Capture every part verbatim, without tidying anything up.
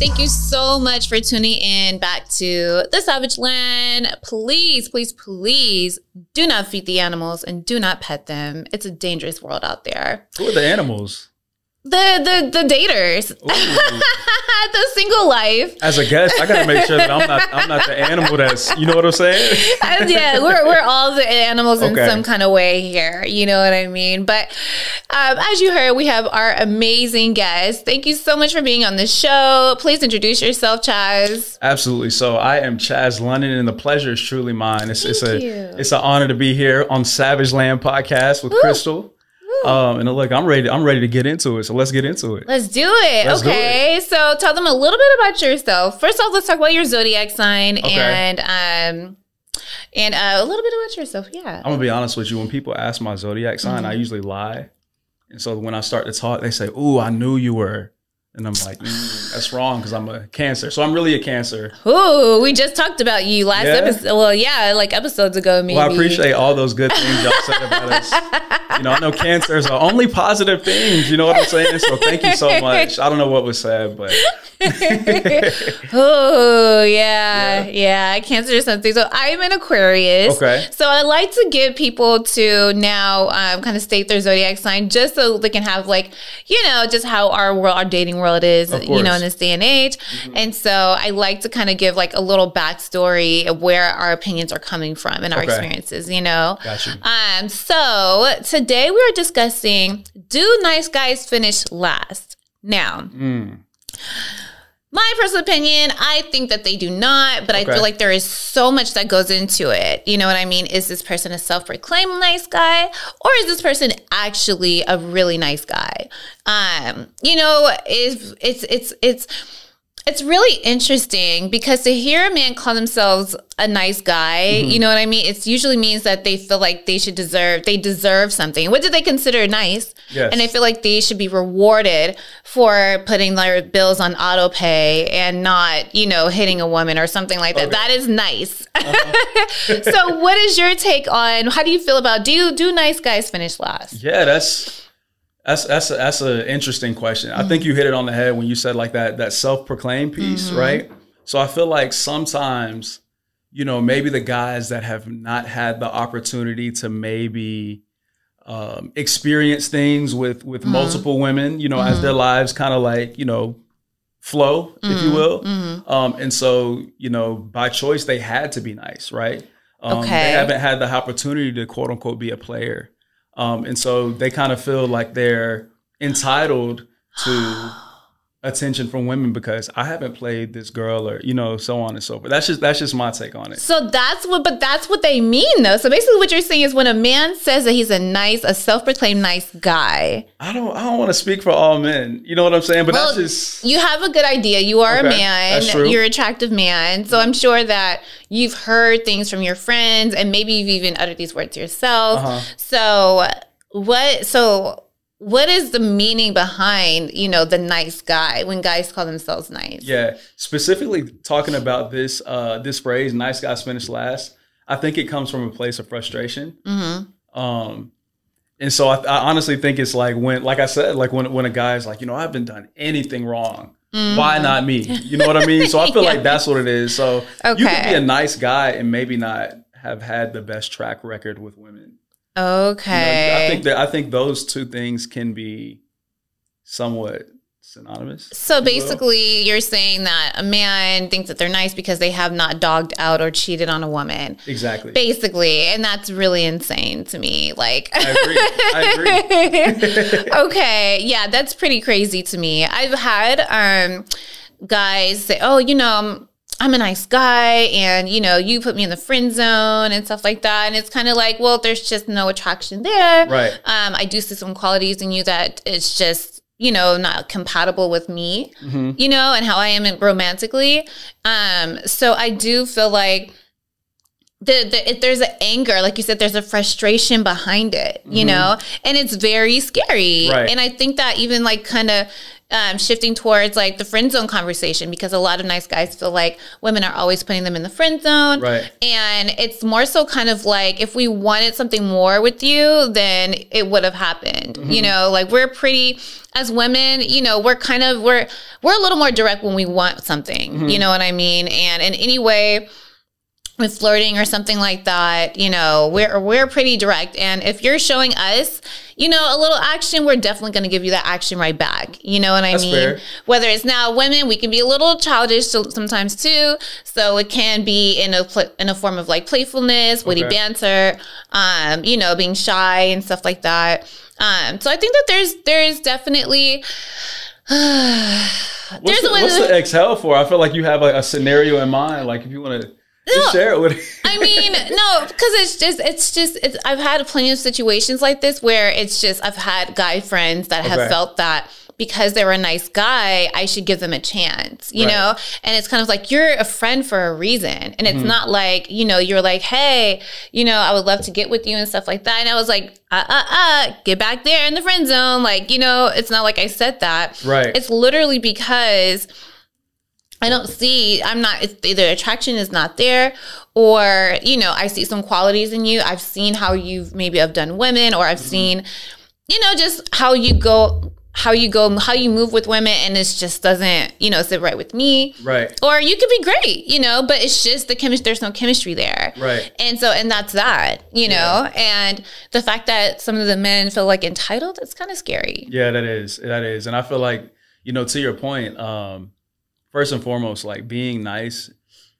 Thank you so much for tuning in back to The Savage Land. Please, please, please do not feed the animals and do not pet them. It's a dangerous world out there. Who are the animals? The the the daters. The single life. As a guest, I gotta make sure that I'm not I'm not the animal that's, you know what I'm saying? Yeah, we're we're all the animals okay. in some kind of way here. You know what I mean? But um, as you heard, we have our amazing guest. Thank you so much for being on the show. Please introduce yourself, Chaz. Absolutely. So I am Chaz London, and the pleasure is truly mine. It's Thank it's a you. It's an honor to be here on Savage Land Podcast with Ooh. Crystal. Um, and look, I'm ready. I'm ready to get into it. So let's get into it. Let's do it. Let's okay. Do it. So tell them a little bit about yourself. First off, let's talk about your zodiac sign okay. and um, and uh, a little bit about yourself. Yeah. I'm gonna be honest with you. When people ask my zodiac sign, mm-hmm. I usually lie. And so when I start to talk, they say, "Ooh, I knew you were." And I'm like, mm, that's wrong because I'm a Cancer. So I'm really a Cancer. Ooh, we just talked about you last yeah. episode. Well, yeah, like episodes ago, maybe. Well, I appreciate all those good things y'all said about us. You know, I know Cancers are only positive things. You know what I'm saying? So thank you so much. I don't know what was said, but. Ooh, yeah, yeah, yeah. Cancer is something. So I'm an Aquarius. Okay. So I like to give people to now um, kind of state their zodiac sign just so they can have like, you know, just how our world, our dating world is, you know, in this day and age. Mm-hmm. And so I like to kind of give like a little backstory of where our opinions are coming from and our okay. experiences, you know. Gotcha. Um, so today we are discussing, do nice guys finish last? Now, mm. my personal opinion, I think that they do not, but okay. I feel like there is so much that goes into it. You know what I mean? Is this person a self-proclaimed nice guy, or is this person actually a really nice guy? Um, you know, it's it's it's it's it's really interesting because to hear a man call themselves a nice guy, mm-hmm. you know what I mean? It usually means that they feel like they should deserve they deserve something. What do they consider nice? Yes. And I feel like they should be rewarded for putting their bills on auto pay and not, you know, hitting a woman or something like that. Okay. That is nice. Uh-huh. So what is your take on, how do you feel about, do you, do nice guys finish last? Yeah, that's that's that's a, that's an interesting question. Mm-hmm. I think you hit it on the head when you said like that that self-proclaimed piece, mm-hmm. right? So I feel like sometimes, you know, maybe the guys that have not had the opportunity to maybe Um, experience things with with mm-hmm. multiple women, you know, mm-hmm. as their lives kind of like, you know, flow, mm-hmm. if you will. Mm-hmm. Um, and so, you know, by choice, they had to be nice, right? Um, okay. They haven't had the opportunity to, quote unquote, be a player. Um, and so they kind of feel like they're entitled to attention from women because I haven't played this girl, or, you know, so on and so forth. That's just that's just my take on it. So that's what, but that's what they mean though. So basically what you're saying is when a man says that he's a nice, a self-proclaimed nice guy. I don't, I don't want to speak for all men. You know what I'm saying? But well, that's just. You have a good idea. You are okay, a man. That's true. You're an attractive man. So I'm sure that you've heard things from your friends and maybe you've even uttered these words yourself. Uh-huh. So what, so What is the meaning behind, you know, the nice guy when guys call themselves nice? Yeah, specifically talking about this uh, this phrase, nice guys finish last. I think it comes from a place of frustration. Mm-hmm. Um, and so I, I honestly think it's like when, like I said, like when, when a guy's like, you know, I've been done anything wrong. Mm-hmm. Why not me? You know what I mean? So I feel yeah. like that's what it is. So okay. you can be a nice guy and maybe not have had the best track record with women. Okay. You know, I think that I think those two things can be somewhat synonymous. So basically, you're saying that a man thinks that they're nice because they have not dogged out or cheated on a woman. Exactly. Basically, and that's really insane to me. Like, I agree. I agree. Okay, yeah, that's pretty crazy to me. I've had um, guys say, "Oh, you know, I'm a nice guy and, you know, you put me in the friend zone and stuff like that." And it's kind of like, well, there's just no attraction there. Right. Um, I do see some qualities in you that it's just, you know, not compatible with me, mm-hmm. you know, and how I am romantically. Um, so I do feel like The, the, if there's an anger, like you said, there's a frustration behind it, you mm-hmm. know, and it's very scary. Right. And I think that even like kind of um, shifting towards like the friend zone conversation, because a lot of nice guys feel like women are always putting them in the friend zone. Right. And it's more so kind of like, if we wanted something more with you, then it would have happened. Mm-hmm. You know, like we're pretty, as women, you know, we're kind of, we're, we're a little more direct when we want something, mm-hmm. you know what I mean? And in any way, with flirting or something like that, you know, we're we're pretty direct. And if you're showing us, you know, a little action, we're definitely going to give you that action right back. You know what I That's mean? Fair. Whether it's now women, we can be a little childish sometimes too. So it can be in a pl- in a form of like playfulness, witty okay. banter, um, you know, being shy and stuff like that. Um, so I think that there's there's definitely. what's there's the, what's the exhale for? I feel like you have a, a scenario in mind. Like if you want to. No, share it with I mean, no, because it's just, it's just, it's, I've had plenty of situations like this where it's just, I've had guy friends that have okay. felt that because they were a nice guy, I should give them a chance, you right. know? And it's kind of like, you're a friend for a reason. And it's mm-hmm. not like, you know, you're like, hey, you know, I would love to get with you and stuff like that. And I was like, uh, uh, uh, get back there in the friend zone. Like, you know, it's not like I said that. Right. It's literally because I don't see, I'm not, it's either attraction is not there or, you know, I see some qualities in you. I've seen how you've maybe I've done women or I've mm-hmm. seen, you know, just how you go, how you go, how you move with women. And it just doesn't, you know, sit right with me. Right. Or you could be great, you know, but it's just the chemistry, there's no chemistry there. Right. And so, and that's that, you know, yeah. and the fact that some of the men feel like entitled, it's kind of scary. Yeah, that is, that is. And I feel like, you know, to your point, um, first and foremost, like being nice,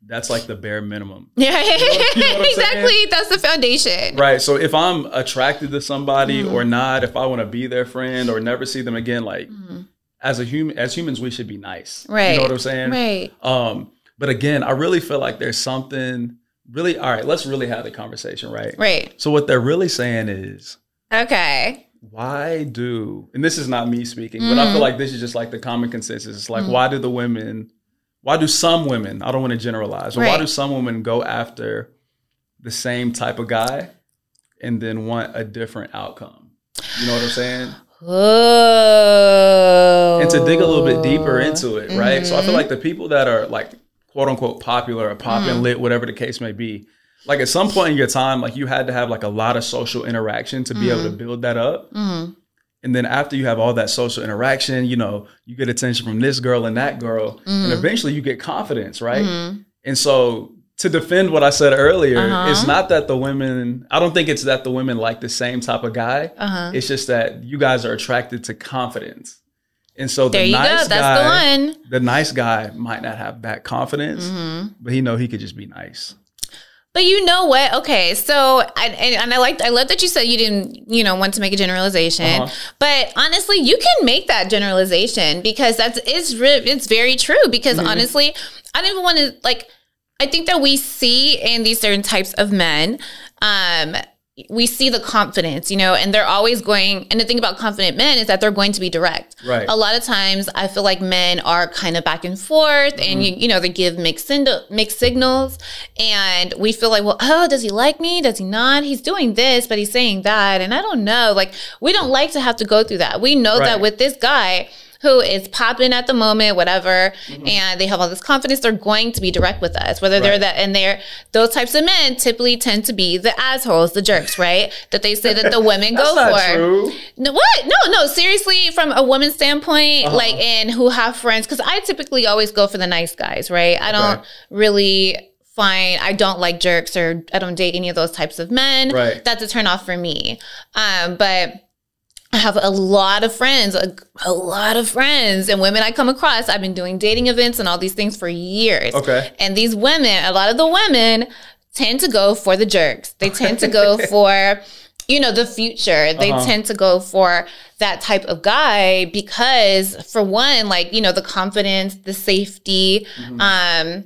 that's like the bare minimum. Yeah, you know, you know exactly. Saying? That's the foundation. Right. So if I'm attracted to somebody mm-hmm. or not, if I want to be their friend or never see them again, like mm-hmm. as a human, as humans, we should be nice. Right. You know what I'm saying? Right. Um, but again, I really feel like there's something really, all right, let's really have the conversation. Right. Right. So what they're really saying is, okay, why do, and this is not me speaking, mm. but I feel like this is just like the common consensus. It's like, mm. why do the women, why do some women, I don't want to generalize, but right. why do some women go after the same type of guy and then want a different outcome? You know what I'm saying? Whoa. And to dig a little bit deeper into it, mm-hmm. right? So I feel like the people that are like, quote unquote, popular or pop and mm. lit, whatever the case may be, like at some point in your time, like you had to have like a lot of social interaction to be mm-hmm. able to build that up. Mm-hmm. And then after you have all that social interaction, you know, you get attention from this girl and that girl. Mm-hmm. And eventually you get confidence, right? Mm-hmm. And so to defend what I said earlier, uh-huh. it's not that the women, I don't think it's that the women like the same type of guy. Uh-huh. It's just that you guys are attracted to confidence. And so the nice guy, the, the nice guy might not have that confidence, mm-hmm. but he know he could just be nice. But you know what? Okay, so I, and, and I liked, I love that you said you didn't, you know, want to make a generalization. Uh-huh. But honestly, you can make that generalization because that's it's re- it's very true. Because mm-hmm. honestly, I don't even want to like. I think that we see in these certain types of men, um, we see the confidence, you know, and they're always going. And the thing about confident men is that they're going to be direct. Right. A lot of times, I feel like men are kind of back and forth, mm-hmm. and you, you know, they give mixed mixed signals, and we feel like, well, oh, does he like me? Does he not? He's doing this, but he's saying that, and I don't know. Like, we don't like to have to go through that. We know right. that with this guy who is popping at the moment, whatever, mm-hmm. and they have all this confidence, they're going to be direct with us, whether right. they're that, and they're, those types of men typically tend to be the assholes, the jerks, right? That they say that the women go for. That's not true. No, what? No, no, seriously, from a woman's standpoint, uh-huh. like, and who have friends, because I typically always go for the nice guys, right? I don't right. really... Fine, I don't like jerks or I don't date any of those types of men. Right. That's a turn off for me. Um, but I have a lot of friends, a, a lot of friends and women I come across. I've been doing dating events and all these things for years. Okay. And these women, a lot of the women tend to go for the jerks. They tend to go for, you know, the future. They uh-huh. tend to go for that type of guy because for one, like, you know, the confidence, the safety, mm-hmm. um,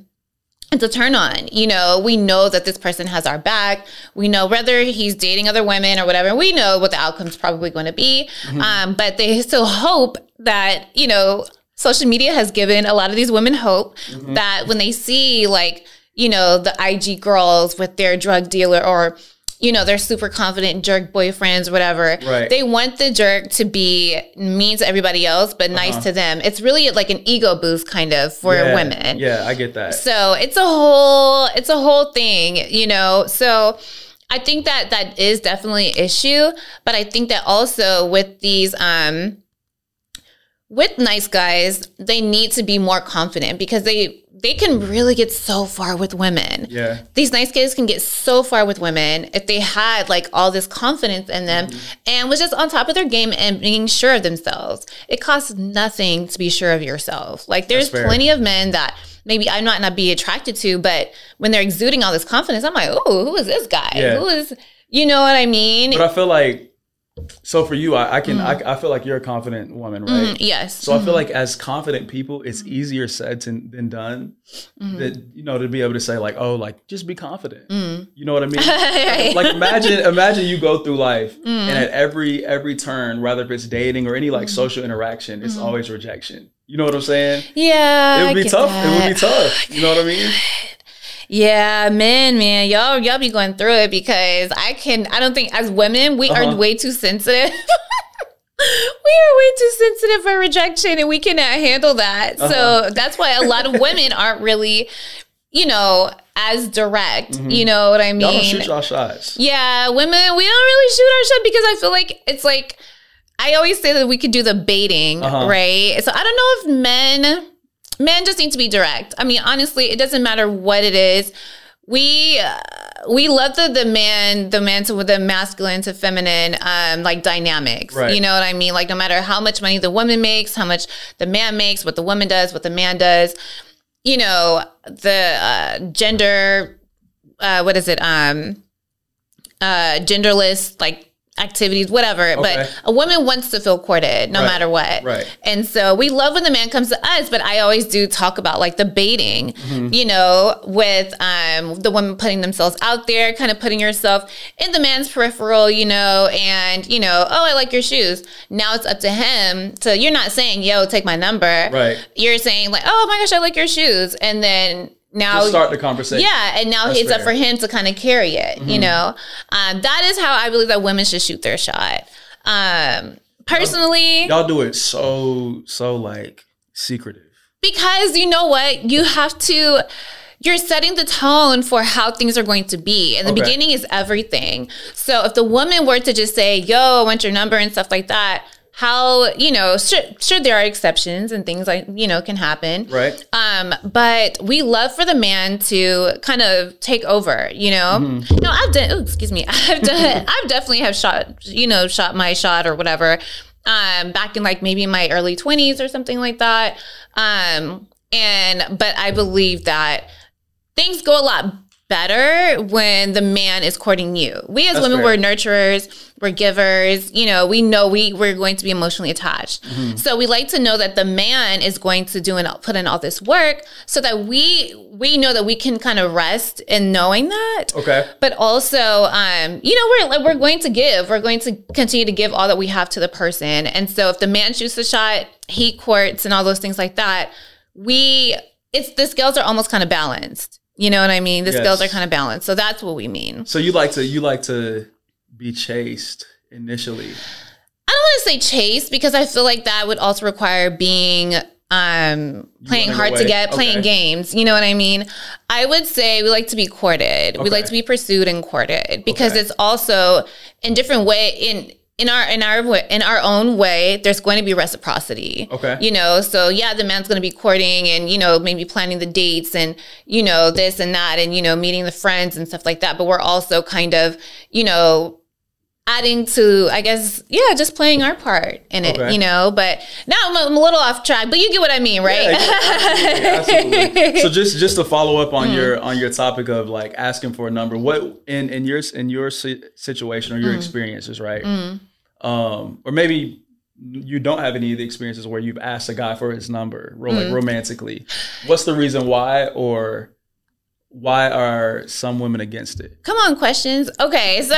it's a turn on. You know, we know that this person has our back. We know whether he's dating other women or whatever. We know what the outcome's probably going to be. Mm-hmm. Um, but they still hope that, you know, social media has given a lot of these women hope mm-hmm. that when they see like you know, the I G girls with their drug dealer or, you know, their super confident jerk boyfriends, whatever. Right. They want the jerk to be mean to everybody else, but nice uh-huh. to them. It's really like an ego boost kind of for yeah. women. Yeah, I get that. So it's a whole, it's a whole thing, you know, so I think that that is definitely an issue, but I think that also with these, um, with nice guys, they need to be more confident because they, they can really get so far with women. Yeah. These nice guys can get so far with women if they had like all this confidence in them mm-hmm. and was just on top of their game and being sure of themselves. It costs nothing to be sure of yourself. Like there's plenty of men that maybe I might not be attracted to, but when they're exuding all this confidence, I'm like, oh, who is this guy? Yeah. Who is, you know what I mean? But I feel like, so for you, I, I can, mm. I, I feel like you're a confident woman, right? Mm, yes. So mm. I feel like as confident people, it's easier said to, than done mm. that, you know, to be able to say like, oh, like just be confident. Mm. You know what I mean? Right. Like imagine, imagine you go through life mm. and at every, every turn, whether if it's dating or any like mm. social interaction, it's mm. always rejection. You know what I'm saying? Yeah. It would be tough. That. It would be tough. You know what I mean? Yeah, men, man, y'all, y'all be going through it because I can, I don't think as women, we uh-huh. are way too sensitive. We are way too sensitive for rejection and we cannot handle that. Uh-huh. So that's why a lot of women aren't really, you know, as direct, mm-hmm. you know what I mean? Y'all don't shoot y'all shots. Yeah, women, we don't really shoot our shot because I feel like it's like, I always say that we could do the baiting, uh-huh. right? So I don't know if men... Men just need to be direct. I mean, honestly, it doesn't matter what it is. We uh, we love the, the man, the man to the masculine to feminine, um, like dynamics. Right. You know what I mean? Like no matter how much money the woman makes, how much the man makes, what the woman does, what the man does, you know, the uh, gender, uh, what is it? Um, uh, genderless, like. activities, whatever. Okay. But a woman wants to feel courted no right. matter what. Right. And so we love when the man comes to us, but I always do talk about like the baiting, mm-hmm. you know, with um the woman putting themselves out there, kind of putting yourself in the man's peripheral, you know, and you know, oh, I like your shoes. Now it's up to him. So you're not saying, yo, take my number. Right. You're saying like, oh my gosh, I like your shoes. And then now just start the conversation. Yeah, and now That's it's fair. Up for him to kind of carry it, mm-hmm. you know. Um, that is how I believe that women should shoot their shot. Um, personally, y'all, y'all do it so so like secretive. Because you know what, you have to. You're setting the tone for how things are going to be. And the okay. beginning is everything. So if the woman were to just say, "Yo, I want your number" and stuff like that. How, you know, sure, sure there are exceptions and things like, you know, can happen. Right. Um, but we love for the man to kind of take over, you know. Mm-hmm. No, I've done, ooh, excuse me. I've done, I've definitely have shot, you know, shot my shot or whatever. Um, back in like maybe my early twenties or something like that. Um, and, but I believe that things go a lot better when the man is courting you. We as That's women, fair. We're nurturers, we're givers, you know, we know we, we're going to be emotionally attached. Mm-hmm. So we like to know that the man is going to do and put in all this work so that we we know that we can kind of rest in knowing that. Okay. But also, um, you know, we're we're going to give. We're going to continue to give all that we have to the person. And so if the man shoots the shot, he courts and all those things like that, we, it's the scales are almost kind of balanced. You know what I mean? The yes. scales are kind of balanced. So that's what we mean. So you like to you like to be chased initially. I don't want to say chased because I feel like that would also require being um, playing hard to get, playing okay. games. You know what I mean? I would say we like to be courted. Okay. We like to be pursued and courted because okay. it's also in different way in in our in our in our own way. There's going to be reciprocity. Okay. You know, so yeah, the man's going to be courting and, you know, maybe planning the dates and, you know, this and that and, you know, meeting the friends and stuff like that. But we're also kind of, you know, adding to, I guess, yeah, just playing our part in it, okay. you know. But now I'm, I'm a little off track, but you get what I mean, right? Yeah, absolutely, absolutely. So just just to follow up on mm. your on your topic of like asking for a number, what in in your in your situation or your mm. experiences, right? Mm. Um, or maybe you don't have any of the experiences where you've asked a guy for his number, like mm. romantically. What's the reason why, or? Why are some women against it? Come on, questions. Okay, so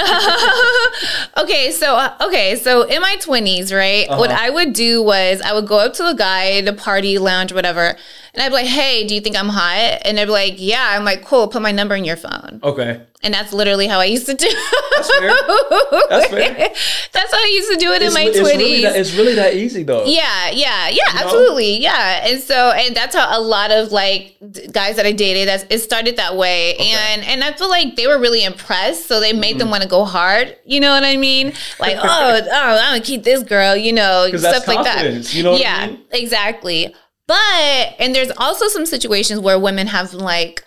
okay, so okay, so in my twenties, right? Uh-huh. What I would do was I would go up to a guy at a party, lounge, whatever, And I'd be like, hey, do you think I'm hot? And they'd be like, yeah. I'm like, cool, put my number in your phone. Okay. And that's literally how I used to do it. That's fair. That's fair. That's how I used to do it it's, in my it's twenties. Really that, it's really that easy, though. Yeah, yeah, yeah, you absolutely. Know? Yeah. And so, and that's how a lot of, like, d- guys that I dated, that's, it started that way. Okay. And and I feel like they were really impressed, so they made mm-hmm. them want to go hard. You know what I mean? Like, oh, oh I'm going to keep this girl, you know, stuff like that. You know what yeah, I mean? Exactly. But, and there's also some situations where women have, like,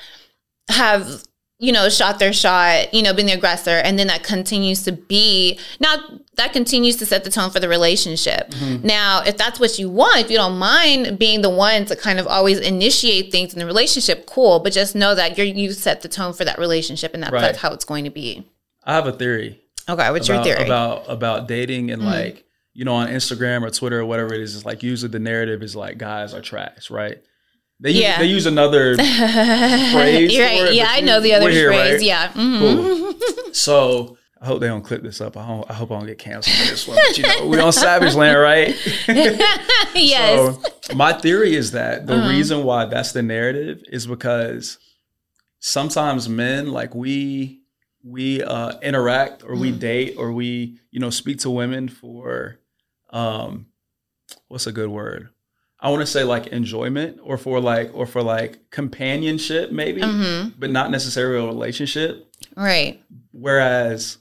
have... you know, shot their shot, you know, been the aggressor. And then that continues to be, now that continues to set the tone for the relationship. Mm-hmm. Now, if that's what you want, if you don't mind being the one to kind of always initiate things in the relationship, cool. But just know that you're, you set the tone for that relationship, and that, right. that's how it's going to be. I have a theory. Okay, what's about, your theory? About about dating and mm-hmm. like, you know, on Instagram or Twitter or whatever it is, it's like usually the narrative is like guys are trash, right? They use, yeah. they use another phrase. Right. Yeah, I know the other here, phrase. Right? Yeah. Mm-hmm. Cool. So I hope they don't clip this up. I, I hope I don't get canceled for this one. But, you know, we're on Savage Land, right? Yes. So my theory is that the mm-hmm. reason why that's the narrative is because sometimes men, like we, we uh, interact or mm-hmm. we date or we, you know, speak to women for, um, what's a good word? I want to say like enjoyment or for like, or for like companionship maybe, mm-hmm. but not necessarily a relationship. Right. Whereas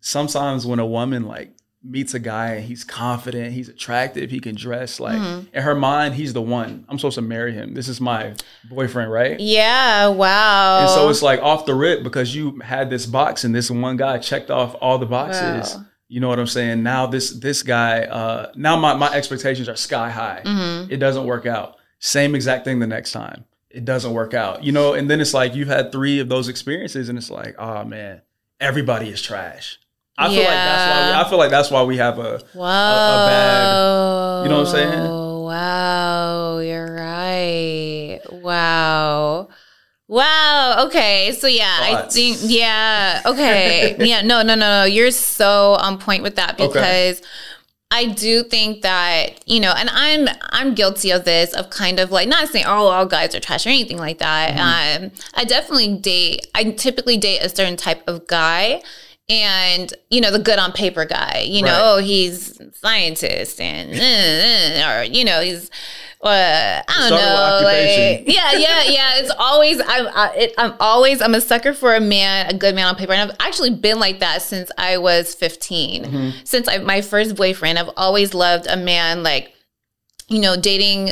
sometimes when a woman like meets a guy and he's confident, he's attractive, he can dress like mm-hmm. in her mind, he's the one. I'm supposed to marry him. This is my boyfriend, right? Yeah. Wow. And so it's like off the rip because you had this box and this one guy checked off all the boxes. Wow. You know what I'm saying? Now this this guy, uh, now my, my expectations are sky high. Mm-hmm. It doesn't work out. Same exact thing the next time. It doesn't work out. You know, and then it's like you've had three of those experiences and it's like, oh man, everybody is trash. I yeah. feel like that's why we, I feel like that's why we have a, wow. a, a bad, you know what I'm saying? Wow, you're right. Wow. Wow. Okay. So yeah, Lots. I think, yeah. Okay. yeah. No, no, no, no. You're so on point with that because okay. I do think that, you know, and I'm, I'm guilty of this, of kind of like not saying, oh, all guys are trash or anything like that. Mm-hmm. Um, I definitely date, I typically date a certain type of guy. And, you know, the good on paper guy, you right. know, oh, he's a scientist and, or, you know, he's, uh, I don't know. Like, yeah, yeah, yeah. It's always, I'm, I, it, I'm always, I'm a sucker for a man, a good man on paper. And I've actually been like that since I was fifteen. Mm-hmm. Since I, my first boyfriend, I've always loved a man, like, you know, dating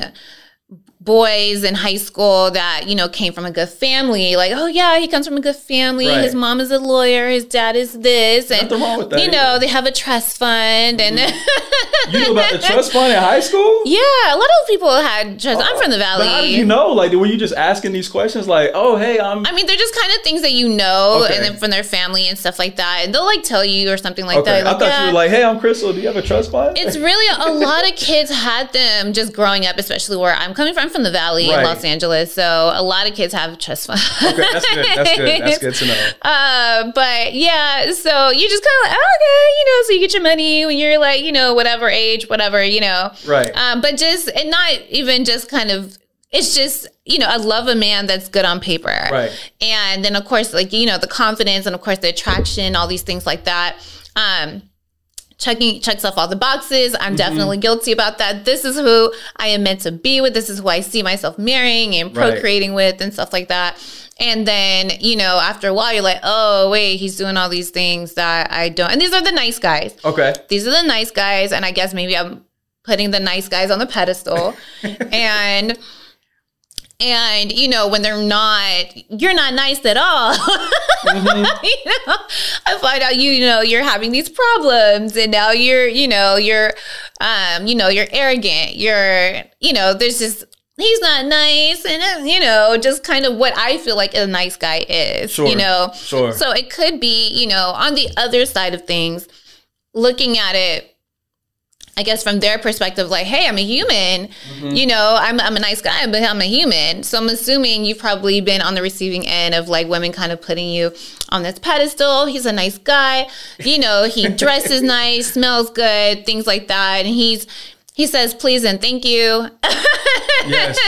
boys in high school that, you know, came from a good family. Like, oh yeah, he comes from a good family. Right. His mom is a lawyer. His dad is this. And, nothing wrong with that, you know, either. They have a trust fund. And mm-hmm. You knew about the trust fund in high school? Yeah, a lot of people had trust. Oh, I'm from the Valley. But how did you know? Like, were you just asking these questions? Like, oh, hey, I'm... I mean, they're just kind of things that you know, okay. and then from their family and stuff like that. And they'll, like, tell you or something like okay. that. Like, I thought yeah. you were like, hey, I'm Crystal. Do you have a trust fund? It's really, a lot of kids had them just growing up, especially where I'm coming from. From the Valley right. in Los Angeles, so a lot of kids have trust funds. Okay, that's good. That's good. That's good to know. Uh, but yeah, so you just kind of like, oh, okay, you know, so you get your money when you're like, you know, whatever age, whatever, you know, right. Um, but just and not even just kind of. It's just, you know, I love a man that's good on paper. Right. And then of course, like, you know, the confidence and of course the attraction, all these things like that. Um. Checking checks off all the boxes. I'm mm-hmm. definitely guilty about that. This is who I am meant to be with. This is who I see myself marrying and procreating right. with and stuff like that. And then, you know, after a while, you're like, oh, wait, he's doing all these things that I don't. And these are the nice guys. Okay. These are the nice guys. And I guess maybe I'm putting the nice guys on the pedestal. and... And, you know, when they're not, you're not nice at all. Mm-hmm. You know, I find out, you, you know, you're having these problems and now you're, you know, you're, um, you know, you're arrogant. You're, you know, there's just, he's not nice. And, you know, just kind of what I feel like a nice guy is, sure, you know. Sure. So it could be, you know, on the other side of things, looking at it. I guess from their perspective, like, hey, I'm a human, mm-hmm. you know, I'm I'm a nice guy, but I'm a human. So I'm assuming you've probably been on the receiving end of like women kind of putting you on this pedestal. He's a nice guy, you know, he dresses nice, smells good, things like that. And he's, he says, please and thank you. Yes.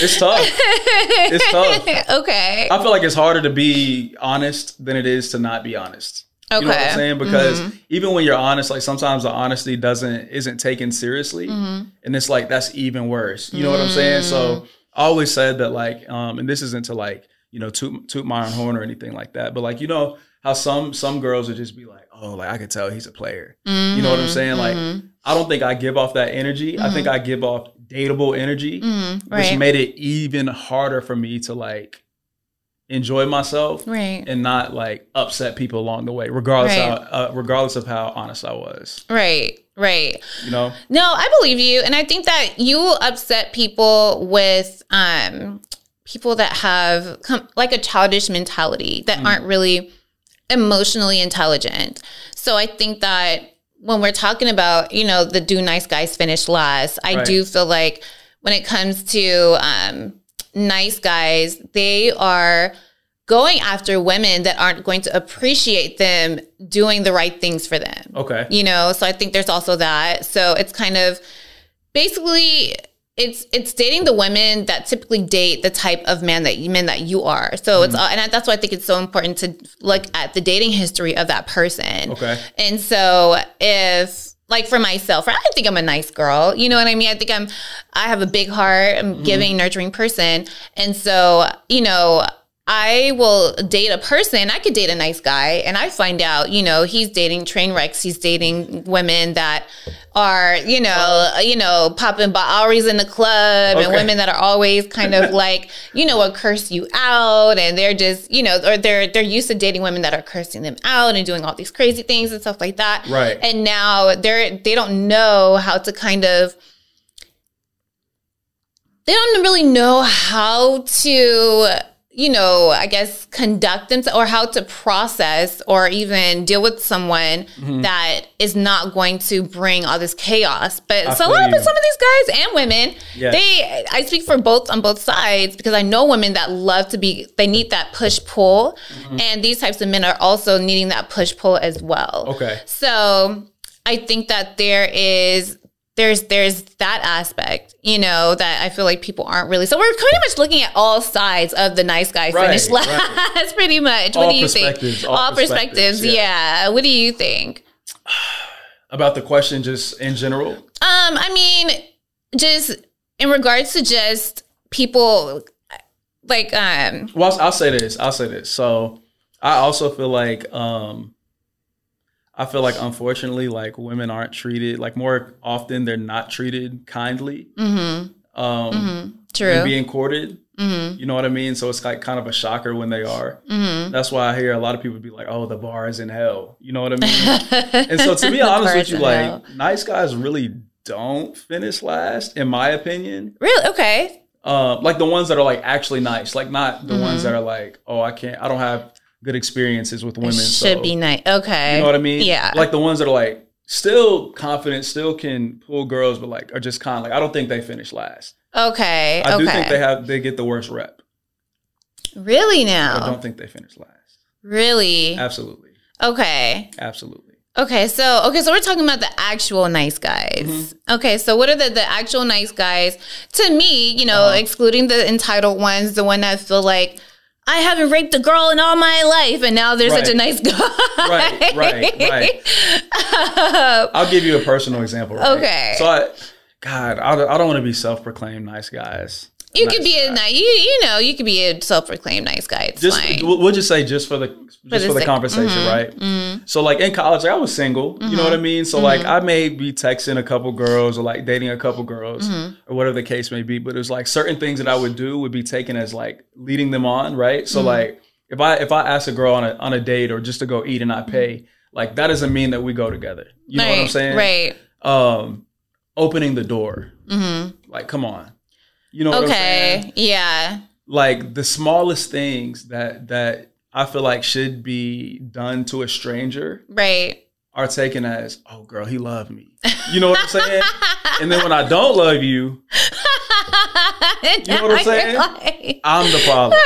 It's tough. It's tough. Okay. I feel like it's harder to be honest than it is to not be honest. Okay. You know what I'm saying? Because mm-hmm. even when you're honest, like sometimes the honesty doesn't isn't taken seriously. Mm-hmm. And it's like, that's even worse. You know mm-hmm. what I'm saying? So I always said that like, um, and this isn't to like, you know, toot, toot my own horn or anything like that. But like, you know, how some some girls would just be like, oh, like I could tell he's a player. Mm-hmm, you know what I'm saying? Mm-hmm. Like, I don't think I give off that energy. Mm-hmm. I think I give off dateable energy, mm-hmm, right. which made it even harder for me to like enjoy myself right. and not like upset people along the way, regardless right. how, uh, regardless of how honest I was. Right. Right. You know? No, I believe you. And I think that you upset people with um, people that have come, like a childish mentality that mm. aren't really emotionally intelligent. So I think that when we're talking about, you know, the do nice guys finish last, I right. do feel like when it comes to um, nice guys, they are going after women that aren't going to appreciate them doing the right things for them. Okay. You know, so I think there's also that. So it's kind of basically it's it's dating the women that typically date the type of man that men that you are. So mm-hmm. it's and that's why I think it's so important to look at the dating history of that person. Okay. And so if like for myself, I think I'm a nice girl. You know what I mean? I think I'm I have a big heart. I'm mm-hmm. giving, nurturing person. And so, you know, I will date a person. I could date a nice guy and I find out, you know, he's dating train wrecks. He's dating women that are, you know, you know, popping Baoris in the club okay. and women that are always kind of like, you know, will curse you out. And they're just, you know, or they're, they're used to dating women that are cursing them out and doing all these crazy things and stuff like that. Right. And now they're, they don't know how to kind of, they don't really know how to, you know, I guess conduct them to, or how to process or even deal with someone mm-hmm. that is not going to bring all this chaos. But I so a lot of some of these guys and women, yes. they, I speak for both on both sides because I know women that love to be, they need that push pull. Mm-hmm. And these types of men are also needing that push pull as well. Okay. So I think that there is, There's there's that aspect, you know, that I feel like people aren't really. So we're pretty much looking at all sides of the nice guy right, finish last, right. pretty much. All what do you think? All, all perspectives. perspectives yeah. yeah. What do you think about the question, just in general? Um, I mean, just in regards to just people, like. Um, well, I'll say this. I'll say this. So I also feel like. Um, I feel like, unfortunately, like women aren't treated, like more often they're not treated kindly. Mm-hmm. Um, mm-hmm. True. And being courted. Mm-hmm. You know what I mean? So it's like kind of a shocker when they are. Mm-hmm. That's why I hear a lot of people be like, oh, the bar is in hell. You know what I mean? And so to be honest with you, like hell. Nice guys really don't finish last, in my opinion. Really? Okay. Uh, like the ones that are like actually nice, like not the mm-hmm. ones that are like, oh, I can't, I don't have good experiences with women. It should so, be nice. Okay. You know what I mean? Yeah. Like the ones that are like still confident, still can pull girls, but like are just kind of like, I don't think they finish last. Okay. I okay. do think they have, they get the worst rep. Really now? I don't think they finish last. Really? Absolutely. Okay. Absolutely. Okay. So, okay. So we're talking about the actual nice guys. Mm-hmm. Okay. So what are the, the actual nice guys? To me, you know, uh-huh. excluding the entitled ones, the one that I feel like, I haven't raped a girl in all my life, and now there's right. such a nice guy. Right, right, right. Um, I'll give you a personal example. Right? Okay. So, I, God, I, I don't want to be self-proclaimed nice guys. You nice could be guy. a you, you know, you could be a self-proclaimed nice guy. It's just, fine. We'll just say just for the just for the, for the conversation, mm-hmm, right? Mm-hmm. So, like in college, like, I was single. Mm-hmm. You know what I mean? So, mm-hmm. like, I may be texting a couple girls or like dating a couple girls mm-hmm. or whatever the case may be. But it was like certain things that I would do would be taken as like leading them on, right? So, mm-hmm. like if I if I ask a girl on a on a date or just to go eat and I pay, mm-hmm. like that doesn't mean that we go together. You right, know what I'm saying? Right. Um, opening the door, mm-hmm. like come on. You know what okay. I'm saying? Yeah. Like the smallest things that that I feel like should be done to a stranger. Right. Are taken as, oh girl, he loved me. You know what I'm saying? And then when I don't love you, You know what I'm saying? Like, I'm the problem.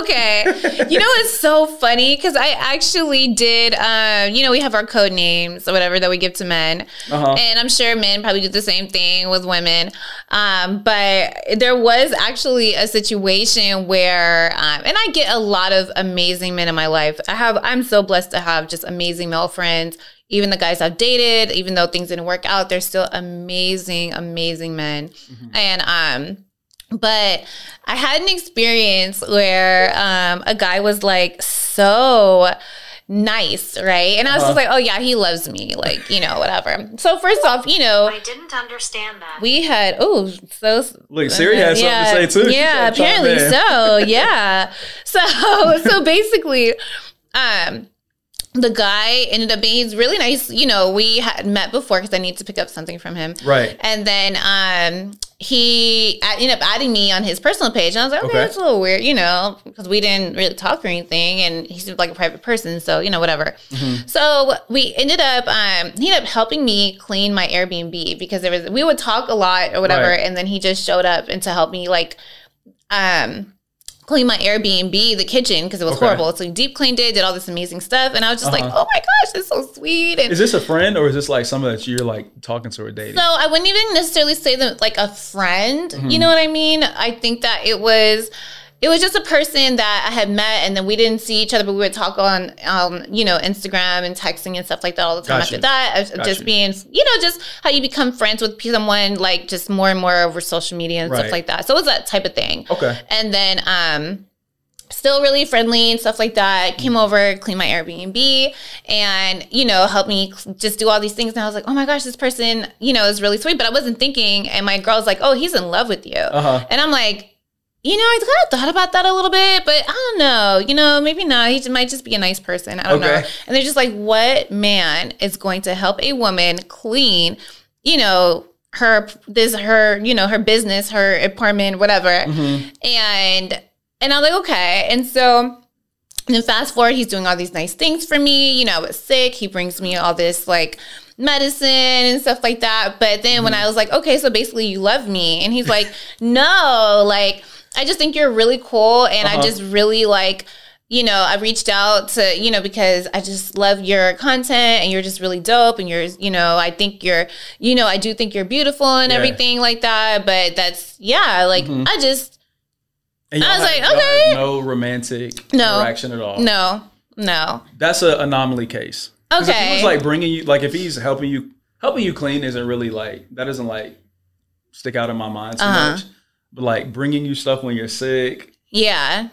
Okay. You know, it's so funny because I actually did, um, you know, we have our code names or whatever that we give to men. Uh-huh. And I'm sure men probably do the same thing with women. Um, but there was actually a situation where, um, and I get a lot of amazing men in my life. I have, I'm so blessed to have just amazing male friends. Even the guys I've dated, even though things didn't work out, they're still amazing, amazing men. Mm-hmm. And, um, but I had an experience where, um, a guy was like, so nice, right? And I was uh-huh. just like, oh yeah, he loves me, like, you know, whatever. So first off, you know, I didn't understand that. We had oh so look, Siri has yeah, something to say too. Yeah, apparently so. Yeah. So so basically, um the guy ended up being, he's really nice. You know, we had met before because I need to pick up something from him. Right. And then um he ended up adding me on his personal page. And I was like, okay, okay. that's a little weird, you know, because we didn't really talk or anything. And he seemed like a private person. So, you know, whatever. Mm-hmm. So we ended up, um, he ended up helping me clean my Airbnb because there was, we would talk a lot or whatever. Right. And then he just showed up and to help me like, um, clean my Airbnb, the kitchen, because it was okay. horrible. So he deep cleaned it, did all this amazing stuff. And I was just uh-huh. like, oh my gosh, that's so sweet. And is this a friend or is this like someone that you're like talking to or dating? So I wouldn't even necessarily say that like a friend, mm-hmm. you know what I mean? I think that it was, it was just a person that I had met and then we didn't see each other, but we would talk on, um, you know, Instagram and texting and stuff like that all the time. Gotcha. After that, Gotcha. Just being, you know, just how you become friends with someone, like just more and more over social media and right. stuff like that. So it was that type of thing. Okay. And then, um, still really friendly and stuff like that. Came over, cleaned my Airbnb and, you know, helped me just do all these things. And I was like, oh my gosh, this person, you know, is really sweet, but I wasn't thinking. And my girl's like, oh, he's in love with you. Uh-huh. And I'm like, you know, I kind of thought about that a little bit, but I don't know. You know, maybe not. He might just be a nice person. I don't okay. know. And they're just like, what man is going to help a woman clean, you know, her, this, her, you know, her business, her apartment, whatever. Mm-hmm. And, and I was like, okay. And so then fast forward, he's doing all these nice things for me. You know, I was sick. He brings me all this like medicine and stuff like that. But then mm-hmm. when I was like, okay, so basically you love me. And he's like, no, like, I just think you're really cool. And uh-huh. I just really like, you know, I reached out to, you know, because I just love your content and you're just really dope. And you're, you know, I think you're, you know, I do think you're beautiful and yeah. everything like that. But that's, yeah, like, mm-hmm. I just, and I was had, like, okay. No romantic no, interaction at all. No, no. That's an anomaly case. Okay. If he was like bringing you, like if he's helping you, helping you clean isn't really like, that doesn't like stick out in my mind so uh-huh. much. But like bringing you stuff when you're sick. Yeah.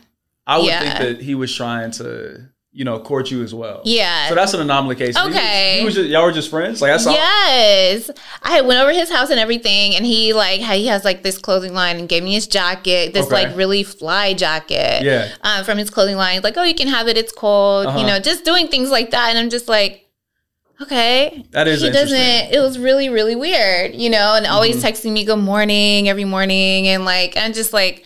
I would yeah. think that he was trying to, you know, court you as well. Yeah. So that's an anomaly case. Okay. He was, he was just, y'all were just friends? Like I saw. Yes. I had went over his house and everything. And he like, he has like this clothing line and gave me his jacket, this okay. like really fly jacket yeah. um, from his clothing line. He's like, oh, you can have it. It's cold. Uh-huh. You know, just doing things like that. And I'm just like, okay. That is he interesting. doesn't, it was really, really weird, you know, and always mm-hmm. texting me good morning every morning. And like, I'm just like,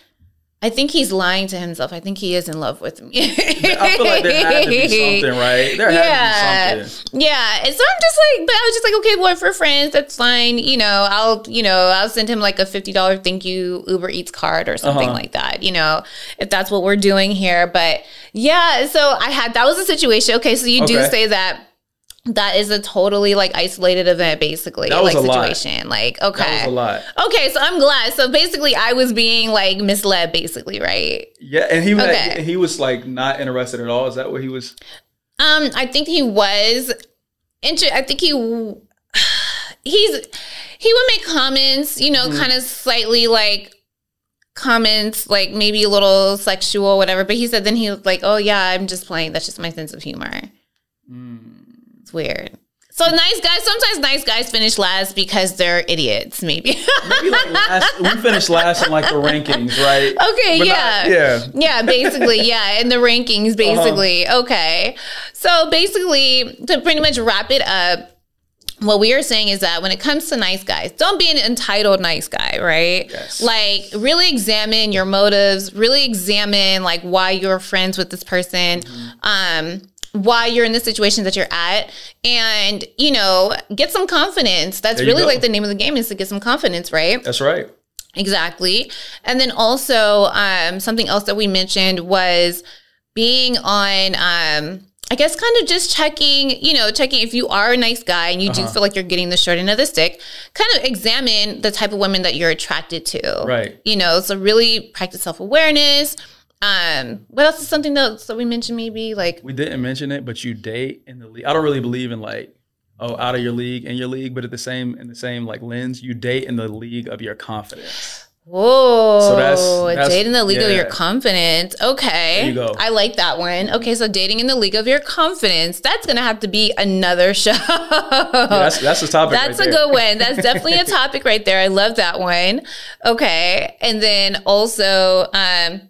I think he's lying to himself. I think he is in love with me. I feel like there had to be something, right? There had yeah. to be something. Yeah. And so I'm just like, but I was just like, okay, well, if we're friends, that's fine. You know, I'll, you know, I'll send him like a fifty dollar thank you Uber Eats card or something uh-huh. like that, you know, if that's what we're doing here. But yeah, so I had, that was a situation. Okay. So you okay. do say that. That is a totally like isolated event, basically. That was like a situation. Lot. Like, okay. That was a lot. Okay, so I'm glad. So basically I was being like misled, basically, right? Yeah, and he was okay. like, he was like not interested at all. Is that what he was? Um, I think he was inter- I think he he's he would make comments, you know, mm-hmm. kind of slightly like comments like maybe a little sexual, whatever, but he said then he was like, oh yeah, I'm just playing. That's just my sense of humor. Mm. Weird. So nice guys, sometimes nice guys finish last because they're idiots, maybe. Maybe like last, we finished last in like the rankings, right? Okay, but yeah. Not, yeah. Yeah, basically, yeah, in the rankings, basically. Uh-huh. Okay. So basically, to pretty much wrap it up, what we are saying is that when it comes to nice guys, don't be an entitled nice guy, right? Yes. Like, really examine your motives, really examine like why you're friends with this person. Mm-hmm. Um why you're in the situation that you're at and, you know, get some confidence. That's really go. like the name of the game is to get some confidence, right? That's right. Exactly. And then also um, something else that we mentioned was being on, um, I guess, kind of just checking, you know, checking if you are a nice guy and you uh-huh. do feel like you're getting the short end of the stick, kind of examine the type of women that you're attracted to. Right. You know, so really practice self-awareness. Um, what else is something else that we mentioned maybe? Like, we didn't mention it, but you date in the league. I don't really believe in like, oh, out of your league, in your league, but at the same, in the same like lens, you date in the league of your confidence. Whoa. So that's, that's dating the league yeah. of your confidence. Okay. There you go. I like that one. Okay. So dating in the league of your confidence, that's going to have to be another show. Yeah, that's, that's a topic. That's right a there. Good one. That's definitely a topic right there. I love that one. Okay. And then also, um,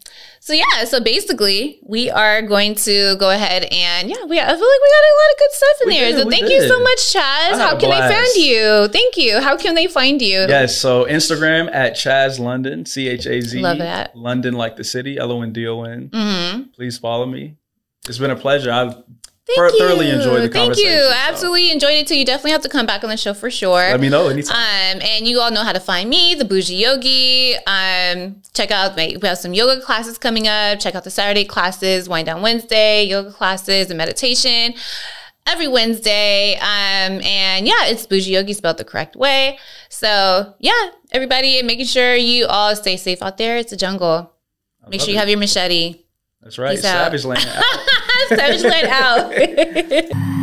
so yeah, so basically we are going to go ahead and yeah, we I feel like we got a lot of good stuff in we there. Did, so thank did. you so much, Chaz. How can blast. they find you? Thank you. How can they find you? Yes, so Instagram at Chaz London, C H A Z. Love that. London like the city, L O N D O N. Mm-hmm. Please follow me. It's been a pleasure. I've Thank you. Thoroughly enjoyed the conversation. Thank you. I absolutely enjoyed it too. You definitely have to come back on the show for sure. Let me know anytime. Um, and you all know how to find me, the Bougie Yogi. Um, check out my, we have some yoga classes coming up. Check out the Saturday classes, Wind Down Wednesday, yoga classes and meditation every Wednesday. Um, and yeah, it's Bougie Yogi spelled the correct way. So yeah, everybody, making sure you all stay safe out there. It's a jungle. Make sure you have your machete. That's right. Savage Land out. Savage Land out.